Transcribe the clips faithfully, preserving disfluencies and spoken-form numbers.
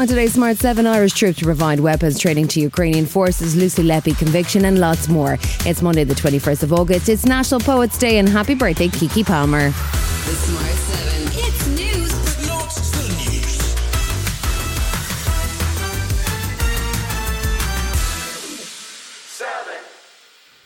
On today's Smart seven, Irish troop to provide weapons training to Ukrainian forces, Lucie Letby conviction and lots more. It's Monday the twenty-first of August. It's National Poets Day and happy birthday Keke Palmer. The Smart seven. It's news, but not the news. Seven.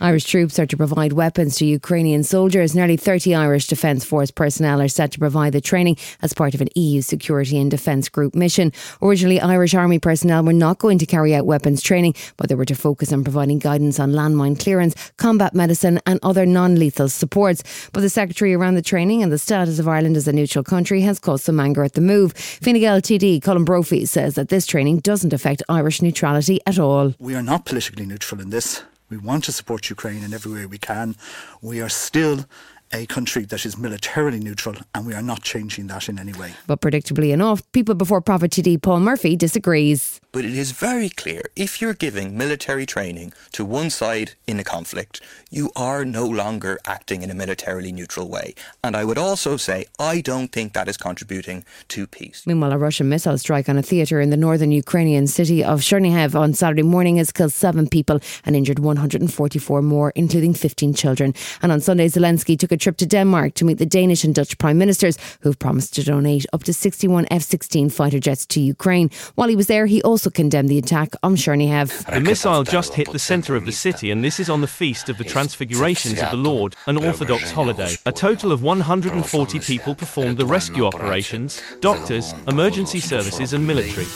Irish troops are to provide weapons to Ukrainian soldiers. Nearly thirty Irish Defence Force personnel are set to provide the training as part of an E U Security and Defence Group mission. Originally, Irish Army personnel were not going to carry out weapons training, but they were to focus on providing guidance on landmine clearance, combat medicine and other non-lethal supports. But the secretary around the training and the status of Ireland as a neutral country has caused some anger at the move. Fine Gael T D Colm Brophy says that this training doesn't affect Irish neutrality at all. We are not politically neutral in this. We want to support Ukraine in every way we can. We are still a country that is militarily neutral and we are not changing that in any way. But predictably enough, People Before Profit T D Paul Murphy disagrees. But it is very clear, if you're giving military training to one side in a conflict, you are no longer acting in a militarily neutral way. And I would also say, I don't think that is contributing to peace. Meanwhile, a Russian missile strike on a theatre in the northern Ukrainian city of Chernihiv on Saturday morning has killed seven people and injured one hundred forty-four more, including fifteen children. And on Sunday, Zelensky took a trip to Denmark to meet the Danish and Dutch Prime Ministers, who've promised to donate up to sixty-one F sixteen fighter jets to Ukraine. While he was there, he also condemned the attack on Chernihiv. The missile just hit the centre of the city, and this is on the feast of the Transfigurations of the Lord, an Orthodox holiday. A total of one hundred forty people performed the rescue operations, doctors, emergency services and military.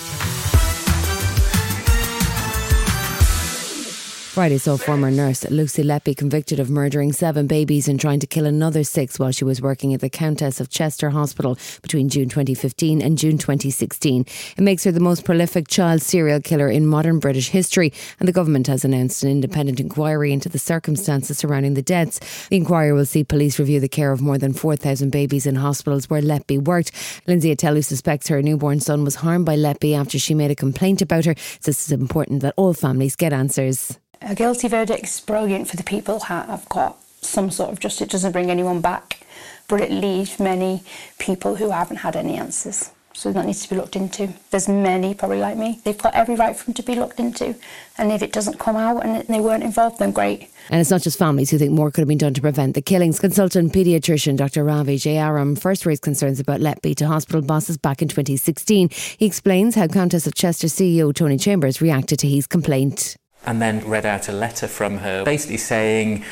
Friday saw former nurse Lucie Letby convicted of murdering seven babies and trying to kill another six while she was working at the Countess of Chester Hospital between June twenty fifteen and June twenty sixteen. It makes her the most prolific child serial killer in modern British history, and the government has announced an independent inquiry into the circumstances surrounding the deaths. The inquiry will see police review the care of more than four thousand babies in hospitals where Letby worked. Lindsay Atelu suspects her newborn son was harmed by Letby after she made a complaint about her. Says it's important that all families get answers. A guilty verdict is brilliant for the people who have got some sort of justice. It doesn't bring anyone back, but it leaves many people who haven't had any answers. So that needs to be looked into. There's many probably like me. They've got every right for them to be looked into. And if it doesn't come out and they weren't involved, then great. And it's not just families who think more could have been done to prevent the killings. Consultant paediatrician Doctor Ravi Jayaram first raised concerns about Letby to hospital bosses back in twenty sixteen. He explains how Countess of Chester C E O Tony Chambers reacted to his complaint. And then read out a letter from her basically saying,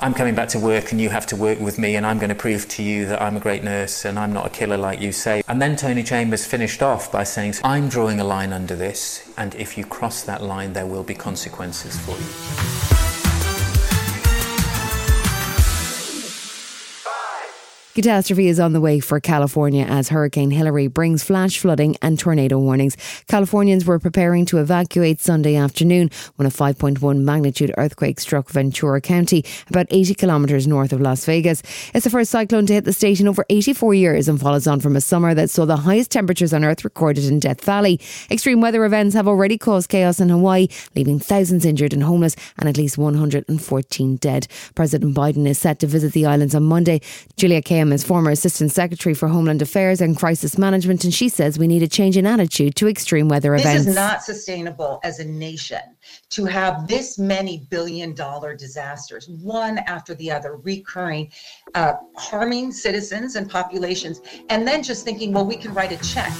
I'm coming back to work and you have to work with me and I'm going to prove to you that I'm a great nurse and I'm not a killer like you say. And then Tony Chambers finished off by saying, I'm drawing a line under this and if you cross that line there will be consequences for you. Catastrophe is on the way for California as Hurricane Hilary brings flash flooding and tornado warnings. Californians were preparing to evacuate Sunday afternoon when a five point one magnitude earthquake struck Ventura County, about eighty kilometres north of Las Vegas. It's the first cyclone to hit the state in over eighty-four years and follows on from a summer that saw the highest temperatures on Earth recorded in Death Valley. Extreme weather events have already caused chaos in Hawaii, leaving thousands injured and homeless and at least one hundred fourteen dead. President Biden is set to visit the islands on Monday. Julia K. is former Assistant Secretary for Homeland Affairs and Crisis Management, and she says we need a change in attitude to extreme weather events. This is not sustainable as a nation to have this many billion dollar disasters, one after the other, recurring, uh, harming citizens and populations, and then just thinking, well, we can write a check.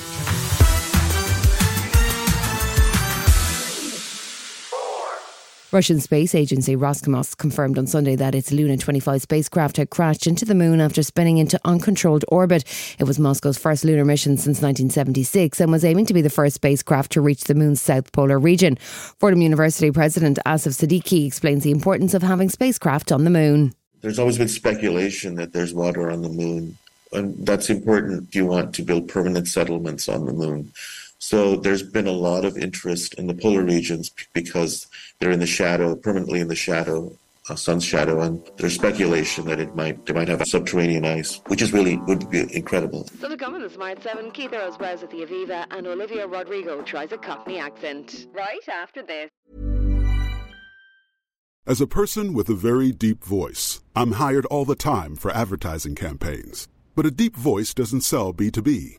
Russian space agency Roscosmos confirmed on Sunday that its Luna twenty-five spacecraft had crashed into the moon after spinning into uncontrolled orbit. It was Moscow's first lunar mission since nineteen seventy-six and was aiming to be the first spacecraft to reach the moon's south polar region. Fordham University President Asif Siddiqui explains the importance of having spacecraft on the moon. There's always been speculation that there's water on the moon, and that's important if you want to build permanent settlements on the moon. So there's been a lot of interest in the polar regions because they're in the shadow, permanently in the shadow, uh, sun's shadow, and there's speculation that it might, they might have subterranean ice, which is really, would be incredible. So to come on the Smart seven, Keith Earls wears at the Aviva and Olivia Rodrigo tries a Cockney accent. Right after this. As a person with a very deep voice, I'm hired all the time for advertising campaigns. But a deep voice doesn't sell B to B.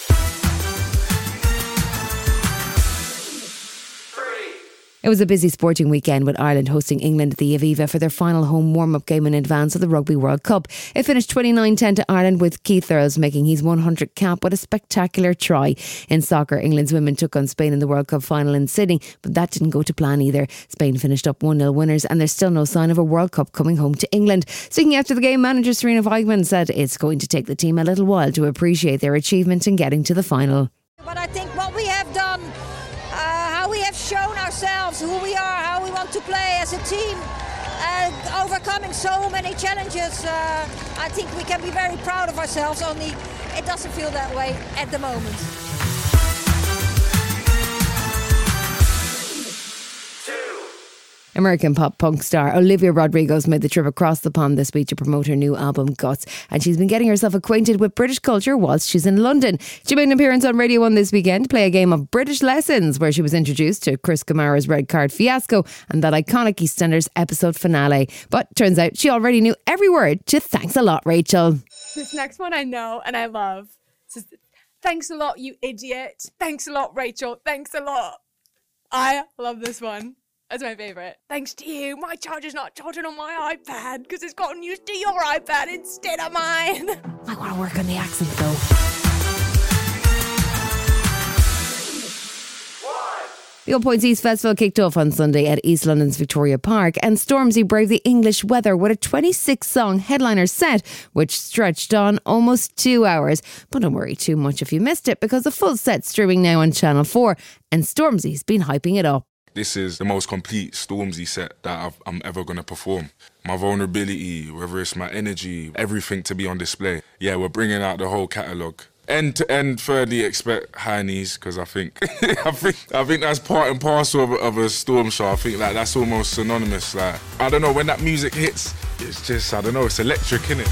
It was a busy sporting weekend with Ireland hosting England at the Aviva for their final home warm-up game in advance of the Rugby World Cup. It finished twenty-nine ten to Ireland with Keith Earls making his one hundredth cap with a spectacular try. In soccer, England's women took on Spain in the World Cup final in Sydney, but that didn't go to plan either. Spain finished up one nil winners, and there's still no sign of a World Cup coming home to England. Speaking after the game, manager Serena Wiegman said it's going to take the team a little while to appreciate their achievement in getting to the final. But I think what we have done, shown ourselves who we are, how we want to play as a team, and uh, overcoming so many challenges. Uh, I think we can be very proud of ourselves, only it doesn't feel that way at the moment. American pop punk star Olivia Rodrigo's made the trip across the pond this week to promote her new album Guts, and she's been getting herself acquainted with British culture whilst she's in London. She made an appearance on Radio one this weekend to play a game of British Lessons, where she was introduced to Chris Kamara's red card fiasco and that iconic EastEnders episode finale. But turns out she already knew every word to Thanks a Lot, Rachel. This next one I know and I love. Says, thanks a lot, you idiot. Thanks a lot, Rachel. Thanks a lot. I love this one. That's my favourite. Thanks to you, my charger's not charging on my iPad because it's gotten used to your iPad instead of mine. I want to work on the accent though. What? The All Points East Festival kicked off on Sunday at East London's Victoria Park, and Stormzy braved the English weather with a twenty-six song headliner set which stretched on almost two hours. But don't worry too much if you missed it, because the full set's streaming now on Channel four, and Stormzy's been hyping it up. This is the most complete Stormzy set that I've, I'm ever going to perform. My vulnerability, whether it's my energy, everything to be on display. Yeah, we're bringing out the whole catalogue. End to end, thirdly, expect high knees, because I think, I think I think that's part and parcel of, of a storm show. I think like that's almost synonymous. Like, I don't know, when that music hits, it's just, I don't know, it's electric, innit?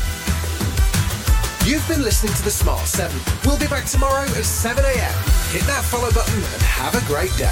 You've been listening to the Smart seven. We'll be back tomorrow at seven a.m. Hit that follow button and have a great day.